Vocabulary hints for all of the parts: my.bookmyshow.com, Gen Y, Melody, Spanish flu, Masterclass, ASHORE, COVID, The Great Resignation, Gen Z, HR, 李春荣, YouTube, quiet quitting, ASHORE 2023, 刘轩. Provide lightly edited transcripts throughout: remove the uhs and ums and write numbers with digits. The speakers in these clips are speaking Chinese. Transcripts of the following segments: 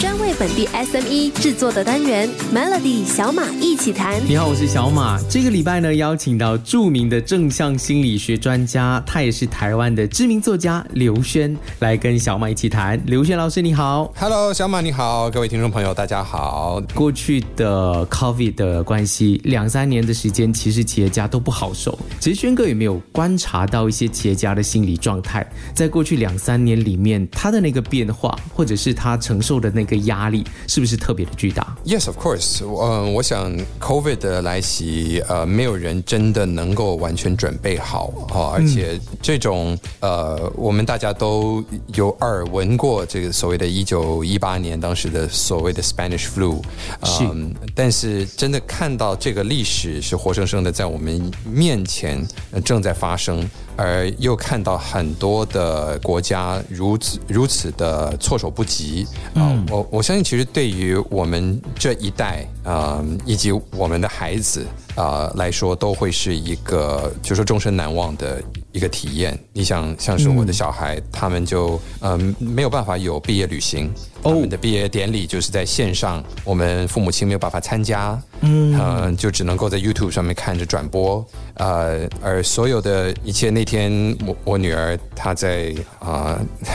专为本地 SME 制作的单元 Melody 小马一起谈。你好，我是小马。这个礼拜呢，邀请到著名的正向心理学专家，他也是台湾的知名作家刘轩，来跟小马一起谈。刘轩老师你好。 Hello 小马你好，各位听众朋友大家好。过去的 COVID 的关系，2-3年的时间，其实企业家都不好受。其实轩哥有没有观察到一些企业家的心理状态，在过去2-3年里面，他的那个变化，或者是他承受的那个压力，是不是特别的巨大？ Yes, of course. 我想 COVID 的来袭，没有人真的能够完全准备好，而且这种我们大家都有耳闻过这个所谓的1918年当时的所谓的 Spanish flu，但是真的看到这个历史是活生生的在我们面前正在发生，而又看到很多的国家如此的措手不及，我相信其实对于我们这一代，以及我们的孩子来说，都会是一个就是说终身难忘的一个体验。你想像是我的小孩，他们就没有办法有毕业旅行，他们的毕业典礼就是在线上，我们父母亲没有办法参加，就只能够在 YouTube 上面看着转播，而所有的一切，那天我女儿她在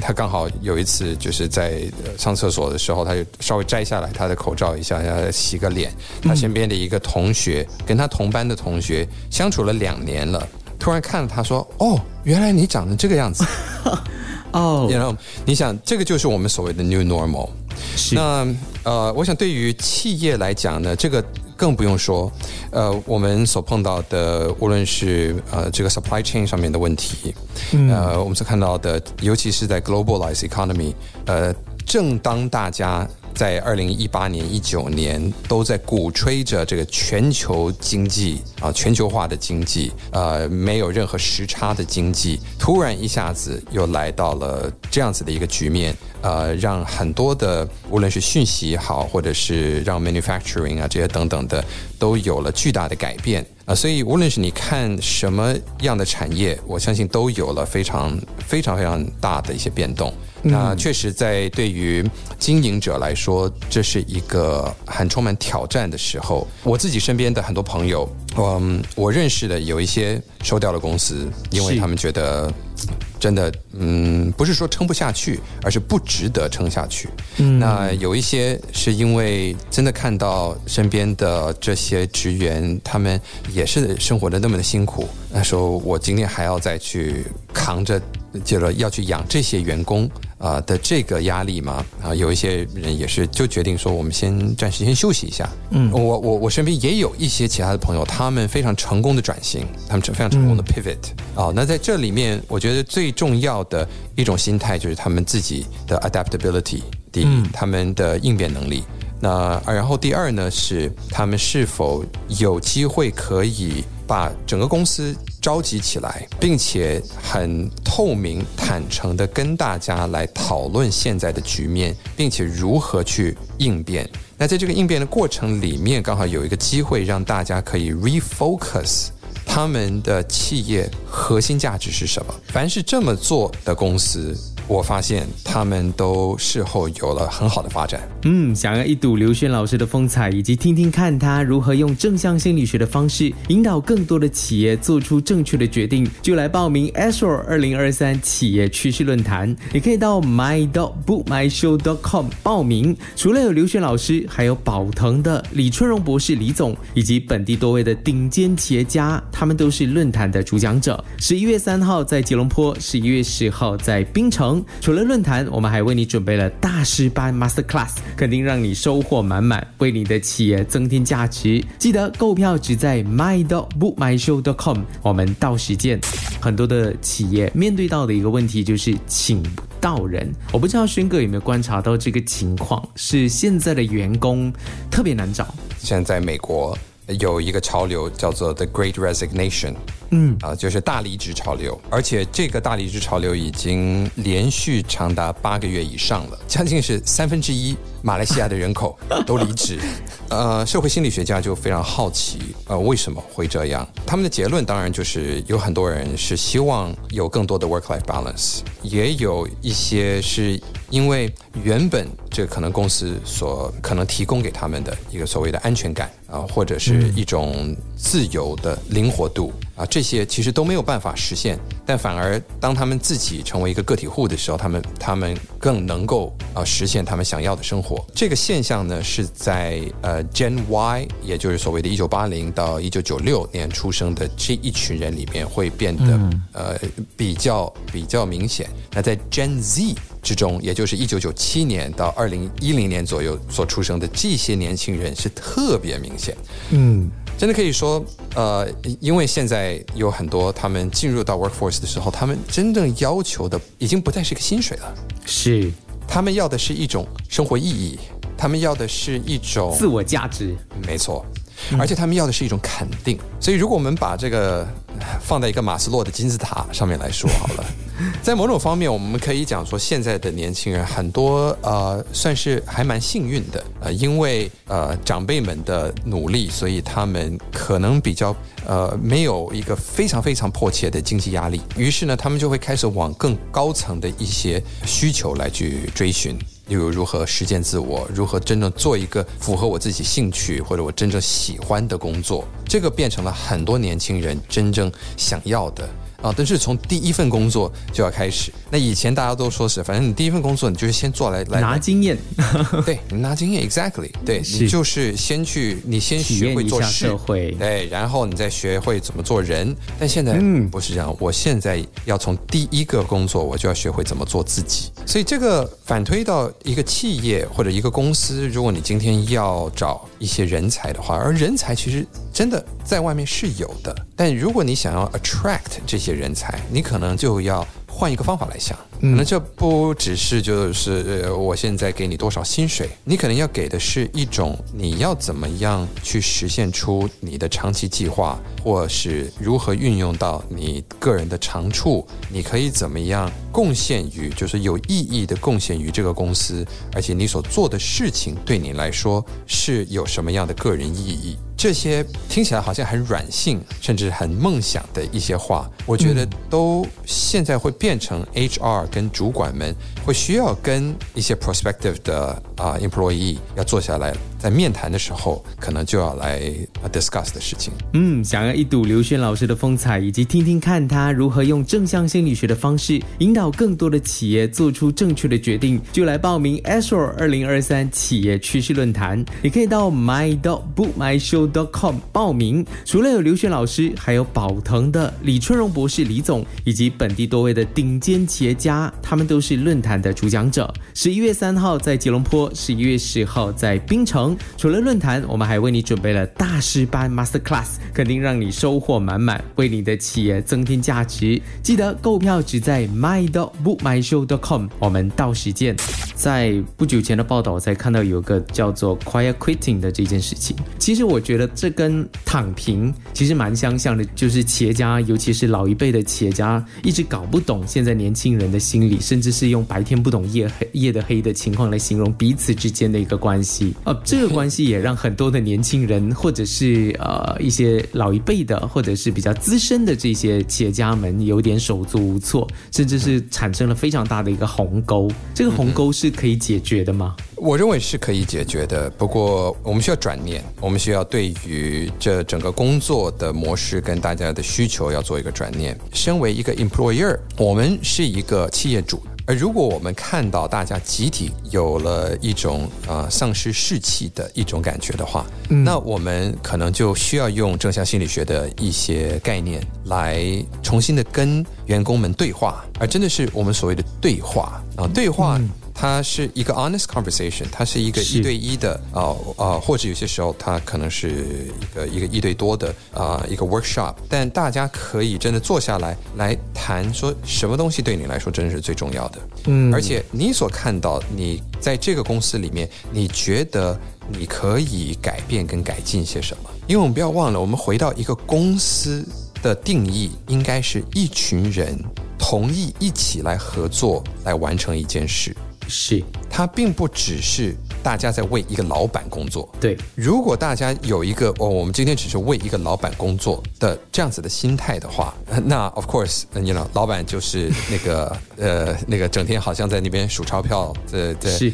她刚好有一次就是在上厕所的时候，她就稍微摘下来她的口罩一下，要洗个脸，她身边的一个同学，跟她同班的同学相处了2年了，突然看到她说，哦，原来你长成这个样子。然后你想，这个就是我们所谓的 new normal。 那我想对于企业来讲呢，这个更不用说，我们所碰到的，无论是这个 supply chain 上面的问题，我们所看到的，尤其是在 globalized economy，正当大家在2018年、2019年都在鼓吹着这个全球经济全球化的经济，没有任何时差的经济，突然一下子又来到了这样子的一个局面，让很多的无论是讯息也好，或者是让 manufacturing 这些等等的都有了巨大的改变，所以无论是你看什么样的产业，我相信都有了非常非常非常大的一些变动。那确实在对于经营者来说，这是一个很充满挑战的时候。我自己身边的很多朋友，我认识的有一些收掉了公司，因为他们觉得真的不是说撑不下去，而是不值得撑下去。那有一些是因为真的看到身边的这些职员，他们也是生活的那么的辛苦，那说我今天还要再去扛着要去养这些员工的这个压力嘛，有一些人也是就决定说我们先暂时先休息一下。我身边也有一些其他的朋友，他们非常成功的转型，他们非常成功的 pivot，那在这里面我觉得最重要的一种心态就是他们自己的 adaptability， 第一，他们的应变能力，那然后第二呢是他们是否有机会可以把整个公司召集起来，并且很透明坦诚的跟大家来讨论现在的局面，并且如何去应变。那在这个应变的过程里面，刚好有一个机会让大家可以 refocus 他们的企业核心价值是什么。凡是这么做的公司，我发现他们都事后有了很好的发展。想要一睹刘轩老师的风采，以及听听看他如何用正向心理学的方式引导更多的企业做出正确的决定，就来报名 ASHORE 2023企业趋势论坛。你可以到 my.bookmyshow.com 报名。除了有刘轩老师，还有宝腾的李春荣博士李总，以及本地多位的顶尖企业家，他们都是论坛的主讲者。11月3号在吉隆坡，11月10号在槟城。除了论坛，我们还为你准备了大师班 Masterclass， 肯定让你收获满满，为你的企业增添价值。记得购票只在 my.bookmyshow.com， 我们到时见。很多的企业面对到的一个问题就是请不到人，我不知道轩哥有没有观察到这个情况，是现在的员工特别难找。现在美国有一个潮流叫做 The Great Resignation，就是大离职潮流，而且这个大离职潮流已经连续长达8个月以上了，将近是1/3马来西亚的人口都离职。社会心理学家就非常好奇，为什么会这样？他们的结论当然就是有很多人是希望有更多的 work-life balance， 也有一些是因为原本这可能公司所可能提供给他们的一个所谓的安全感啊，或者是一种自由的灵活度啊，这些其实都没有办法实现，但反而当他们自己成为一个个体户的时候，他们更能够实现他们想要的生活。这个现象呢是在Gen Y， 也就是所谓的1980到1996年出生的这一群人里面会变得比较明显。那在 Gen Z 之中，也就是1997年到2010年左右所出生的这些年轻人是特别明显。嗯，真的可以说因为现在有很多他们进入到 workforce 的时候，他们真正要求的已经不再是个薪水了，是他们要的是一种生活意义，他们要的是一种自我价值，没错，而且他们要的是一种肯定。所以如果我们把这个放在一个马斯洛的金字塔上面来说好了，在某种方面我们可以讲说，现在的年轻人很多算是还蛮幸运的，因为长辈们的努力，所以他们可能比较没有一个非常非常迫切的经济压力，于是呢他们就会开始往更高层的一些需求来去追寻，例如如何实践自我，如何真正做一个符合我自己兴趣或者我真正喜欢的工作，这个变成了很多年轻人真正想要的啊，但是从第一份工作就要开始。那以前大家都说是，反正你第一份工作你就是先做来拿经验，对，你拿经验 exactly， 对，你就是先去，你先学会做事，对，然后你再学会怎么做人。但现在不是这样，我现在要从第一个工作我就要学会怎么做自己。所以这个反推到一个企业或者一个公司，如果你今天要找一些人才的话，而人才其实真的在外面是有的，但如果你想要 attract 这些人才，你可能就要换一个方法来想，可能这不只是就是我现在给你多少薪水，你可能要给的是一种你要怎么样去实现出你的长期计划，或是如何运用到你个人的长处，你可以怎么样贡献于，就是有意义的贡献于这个公司，而且你所做的事情对你来说是有什么样的个人意义。这些听起来好像很软性甚至很梦想的一些话，我觉得都现在会变成 HR 跟主管们会需要跟一些 prospective 的employee 要坐下来，在面谈的时候可能就要来 discuss 的事情。想要一睹刘轩老师的风采，以及听听看他如何用正向心理学的方式引导更多的企业做出正确的决定，就来报名 ASHORE 2023企业趋势论坛。你可以到 my.bookmyshow.com 报名，除了有刘轩老师，还有宝腾的李春荣博士李总，以及本地多位的顶尖企业家，他们都是论坛的主讲者。11月3号在吉隆坡，11月10号在槟城。除了论坛，我们还为你准备了大师班 Masterclass， 肯定让你收获满满，为你的企业增添价值。记得购票只在 my.bookmyshow.com， 我们到时见。在不久前的报道，才看到有个叫做 quiet quitting 的这件事情。其实我觉得这跟躺平其实蛮相像的，就是企业家，尤其是老一辈的企业家，一直搞不懂现在年轻人的心理，甚至是用白天不懂夜的黑的情况来形容彼此之间的一个关系。这个关系也让很多的年轻人，或者是一些老一辈的，或者是比较资深的这些企业家们有点手足无措，甚至是产生了非常大的一个鸿沟。这个鸿沟是可以解决的吗？我认为是可以解决的，不过我们需要转念，我们需要对于这整个工作的模式跟大家的需求要做一个转念。身为一个 employer， 我们是一个企业主，而如果我们看到大家集体有了一种丧失士气的一种感觉的话，那我们可能就需要用正向心理学的一些概念来重新的跟员工们对话，而真的是我们所谓的对话对话它是一个 honest conversation， 它是一个一对一的或者有些时候它可能是一个一对多的一个 workshop， 但大家可以真的坐下来谈说什么东西对你来说真的是最重要的，而且你所看到你在这个公司里面你觉得你可以改变跟改进些什么。因为我们不要忘了，我们回到一个公司的定义应该是一群人同意一起来合作来完成一件事，是，它并不只是大家在为一个老板工作。对，如果大家有一个我们今天只是为一个老板工作的这样子的心态的话，那 of course you know 老板就是那个那个整天好像在那边数钞票的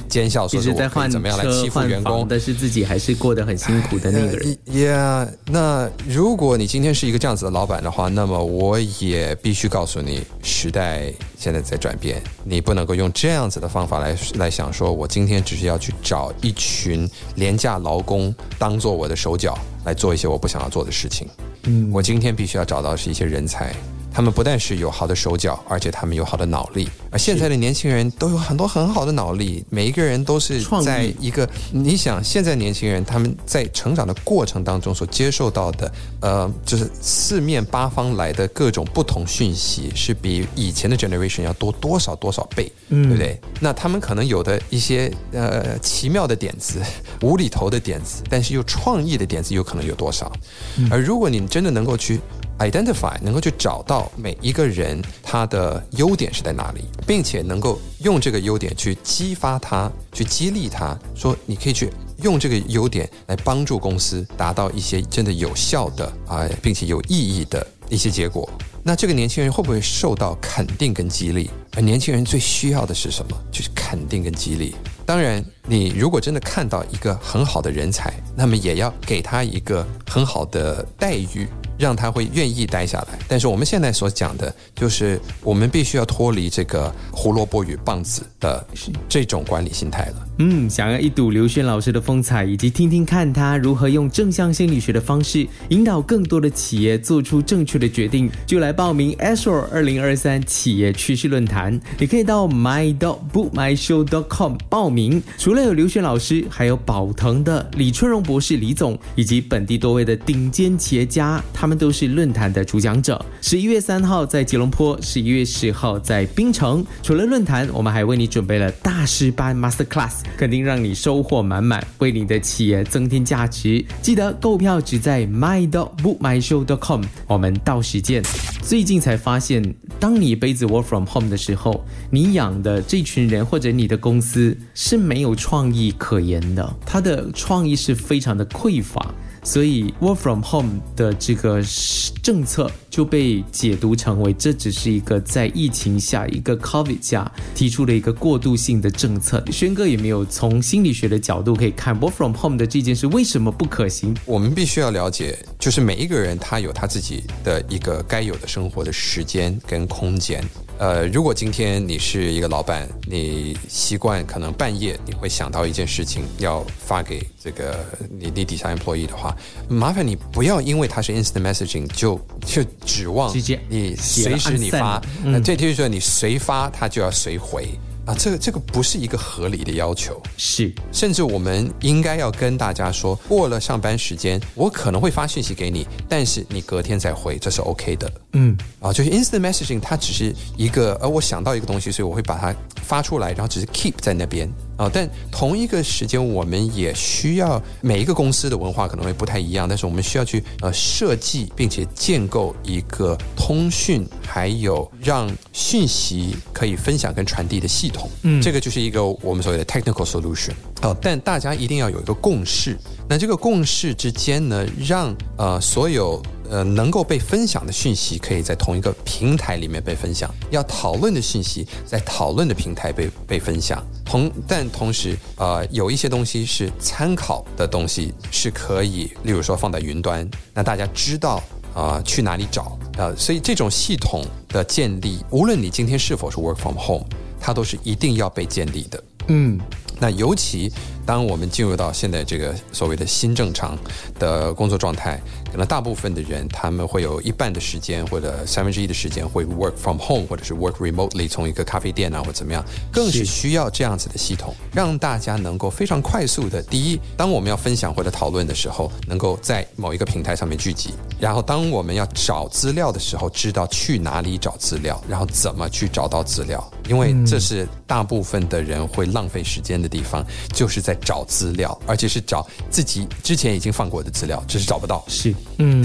奸笑，说是我可以怎么样来欺负员工，但是自己还是过得很辛苦的那个人。Yeah， 那如果你今天是一个这样子的老板的话，那么我也必须告诉你，时代现在在转变，你不能够用这样子的方法来想说我今天只是要去找一群廉价劳工当做我的手脚来做一些我不想要做的事情。我今天必须要找到是一些人才，他们不但是有好的手脚，而且他们有好的脑力。而现在的年轻人都有很多很好的脑力，每一个人都是在一个，你想现在年轻人他们在成长的过程当中所接受到的就是四面八方来的各种不同讯息，是比以前的 generation 要多多少多少倍，对不对？那他们可能有的一些奇妙的点子，无厘头的点子，但是又创意的点子又可能有多少。而如果你真的能够去identify， 能够去找到每一个人他的优点是在哪里，并且能够用这个优点去激发他，去激励他，说你可以去用这个优点来帮助公司达到一些真的有效的并且有意义的一些结果。那这个年轻人会不会受到肯定跟激励？而年轻人最需要的是什么？就是肯定跟激励。当然你如果真的看到一个很好的人才，那么也要给他一个很好的待遇，让他会愿意待下来。但是我们现在所讲的就是我们必须要脱离这个胡萝卜与棒子的这种管理心态了。想要一睹刘轩老师的风采，以及听听看他如何用正向心理学的方式引导更多的企业做出正确的决定，就来报名 ASHORE 2023企业趋势论坛。你可以到 my.bookmyshow.com 报名。除了有刘轩老师，还有宝腾的李春荣博士李总，以及本地多位的顶尖企业家，他们都是论坛的主讲者。11月3号在吉隆坡，11月10号在槟城。除了论坛，我们还为你准备了大师班 Masterclass， 肯定让你收获满满，为你的企业增添价值。记得购票只在 my.bookmyshow.com， 我们到时见。最近才发现，当你一辈子 work from home 的时候，你养的这群人或者你的公司是没有创意可言的，它的创意是非常的匮乏。所以 work from home 的这个政策就被解读成为这只是一个在疫情下，一个 COVID 下提出的一个过渡性的政策。轩哥也没有从心理学的角度可以看 work from home 的这件事为什么不可行？我们必须要了解，就是每一个人他有他自己的一个该有的生活的时间跟空间。如果今天你是一个老板，你习惯可能半夜你会想到一件事情要发给这个你底下 employee 的话，麻烦你不要因为它是 instant messaging 就指望你随时你发，这就是说你随发它就要随回。这个不是一个合理的要求，是甚至我们应该要跟大家说，过了上班时间我可能会发讯息给你，但是你隔天再回，这是 OK 的。就是 instant messaging 它只是一个我想到一个东西，所以我会把它发出来，然后只是 keep 在那边。但同一个时间我们也需要，每一个公司的文化可能会不太一样，但是我们需要去设计并且建构一个通讯还有让讯息可以分享跟传递的系统。这个就是一个我们所谓的 technical solution。但大家一定要有一个共识，那这个共识之间呢，让所有能够被分享的讯息可以在同一个平台里面被分享，要讨论的讯息在讨论的平台被分享。但同时有一些东西是参考的东西，是可以例如说放在云端，那大家知道去哪里找。所以这种系统的建立，无论你今天是否是 work from home， 它都是一定要被建立的。那尤其当我们进入到现在这个所谓的新正常的工作状态，可能大部分的人他们会有一半的时间或者1/3的时间会 work from home 或者是 work remotely， 从一个咖啡店啊或怎么样，更是需要这样子的系统，让大家能够非常快速的，第一，当我们要分享或者讨论的时候，能够在某一个平台上面聚集，然后当我们要找资料的时候，知道去哪里找资料，然后怎么去找到资料，因为这是大部分的人会浪费时间的地方，就是在找资料，而且是找自己之前已经放过的资料，只是找不到。是，嗯，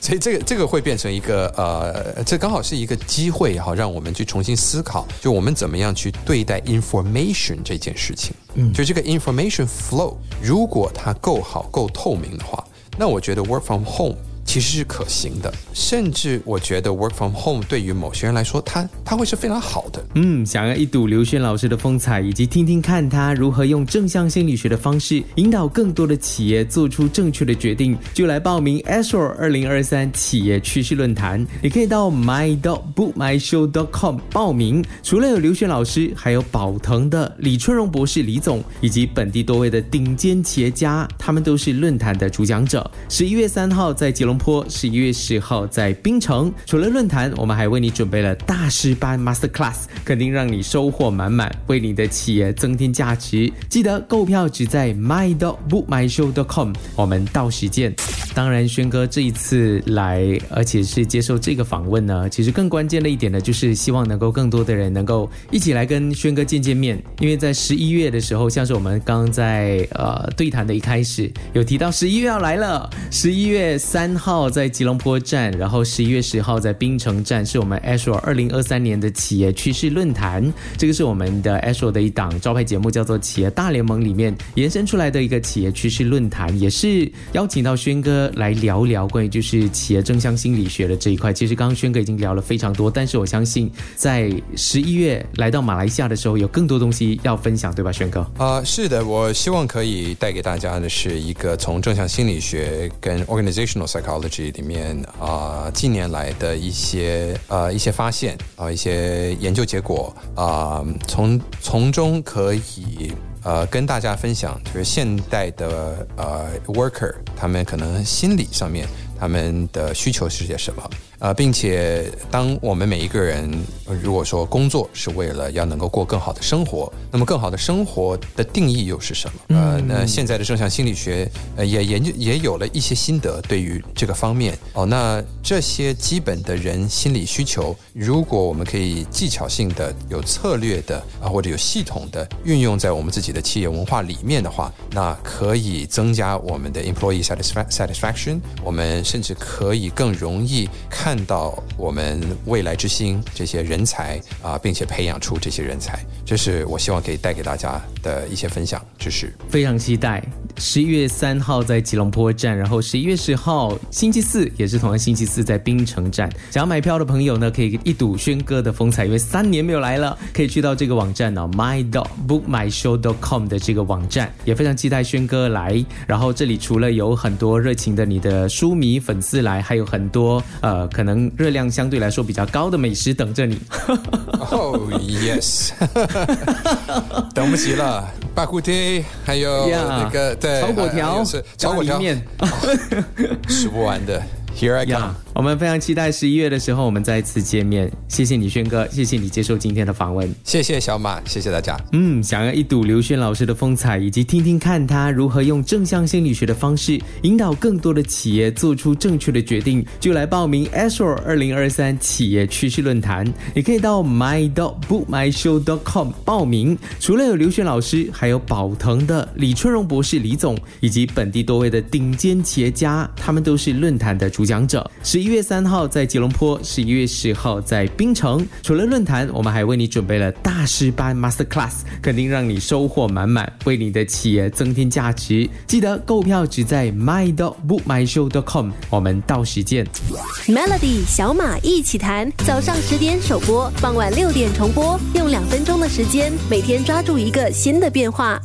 所以这个会变成一个这刚好是一个机会哈，让我们去重新思考，就我们怎么样去对待 information 这件事情。嗯，就这个 information flow， 如果它够好、够透明的话，那我觉得 work from home。其实是可行的，甚至我觉得 work from home 对于某些人来说，它会是非常好的。嗯，想要一睹刘轩老师的风采，以及听听看他如何用正向心理学的方式引导更多的企业做出正确的决定，就来报名 ASHORE 2023企业趋势论坛。你可以到 my.bookmyshow.com 报名。除了有刘轩老师，还有宝腾的李春荣博士李总，以及本地多位的顶尖企业家，他们都是论坛的主讲者。11月3号在吉隆坡，11月10号在槟城。除了论坛，我们还为你准备了大师班 Masterclass， 肯定让你收获满满，为你的企业增添价值。记得购票只在 my.bookmyshow.com， 我们到时见。当然轩哥这一次来，而且是接受这个访问呢，其实更关键的一点呢，就是希望能够更多的人能够一起来跟轩哥见面。因为在11月的时候，像是我们刚在对谈的一开始有提到11月要来了，11月3号在吉隆坡站，然后11月10号在槟城站，是我们 ASHORE 2023年的企业趋势论坛。这个是我们的 ASHORE 的一档招牌节目，叫做企业大联盟里面延伸出来的一个企业趋势论坛，也是邀请到轩哥来聊聊关于就是企业正向心理学的这一块。其实刚刚轩哥已经聊了非常多，但是我相信在11月来到马来西亚的时候，有更多东西要分享，对吧轩哥？是的，我希望可以带给大家的是一个从正向心理学跟 organizational psychology里面近年来的一些发现一些研究结果从中可以跟大家分享，就是现代的worker 他们可能心理上面他们的需求是些什么并且当我们每一个人如果说工作是为了要能够过更好的生活，那么更好的生活的定义又是什么那现在的正向心理学也有了一些心得对于这个方面那这些基本的人心理需求，如果我们可以技巧性的、有策略的或者有系统的运用在我们自己的企业文化里面的话，那可以增加我们的 employee satisfaction， 我们甚至可以更容易看到我们未来之星这些人才并且培养出这些人才。这是我希望可以带给大家的一些分享知识。非常期待11月3号在吉隆坡站，然后11月10号星期四，也是同样星期四在槟城站。想要买票的朋友呢，可以一睹轩哥的风采，因为3年没有来了，可以去到这个网站my.bookmyshow.com 的这个网站。也非常期待轩哥来，然后这里除了有很多热情的你的书迷粉丝来，还有很多可能热量相对来说比较高的美食等着你。Oh yes， 等不及了，巴固贴，还有那个对炒粿条面，吃不完的。Here I come。我们非常期待11月的时候我们再次见面。谢谢你轩哥，谢谢你接受今天的访问。谢谢小马，谢谢大家。想要一睹刘轩老师的风采，以及听听看他如何用正向心理学的方式引导更多的企业做出正确的决定，就来报名 ASHORE 2023企业趋势论坛。你可以到 my.bookmyshow.com 报名。除了有刘轩老师，还有宝腾的李春荣博士李总，以及本地多位的顶尖企业家，他们都是论坛的主讲者。11月3号在吉隆坡，11月10号在槟城。除了论坛，我们还为你准备了大师班 Masterclass， 肯定让你收获满满，为你的企业增添价值。记得购票只在 my.bookmyshow.com， 我们到时见。 Melody 小马一起谈，早上10点首播，傍晚6点重播，用2分钟的时间每天抓住一个新的变化。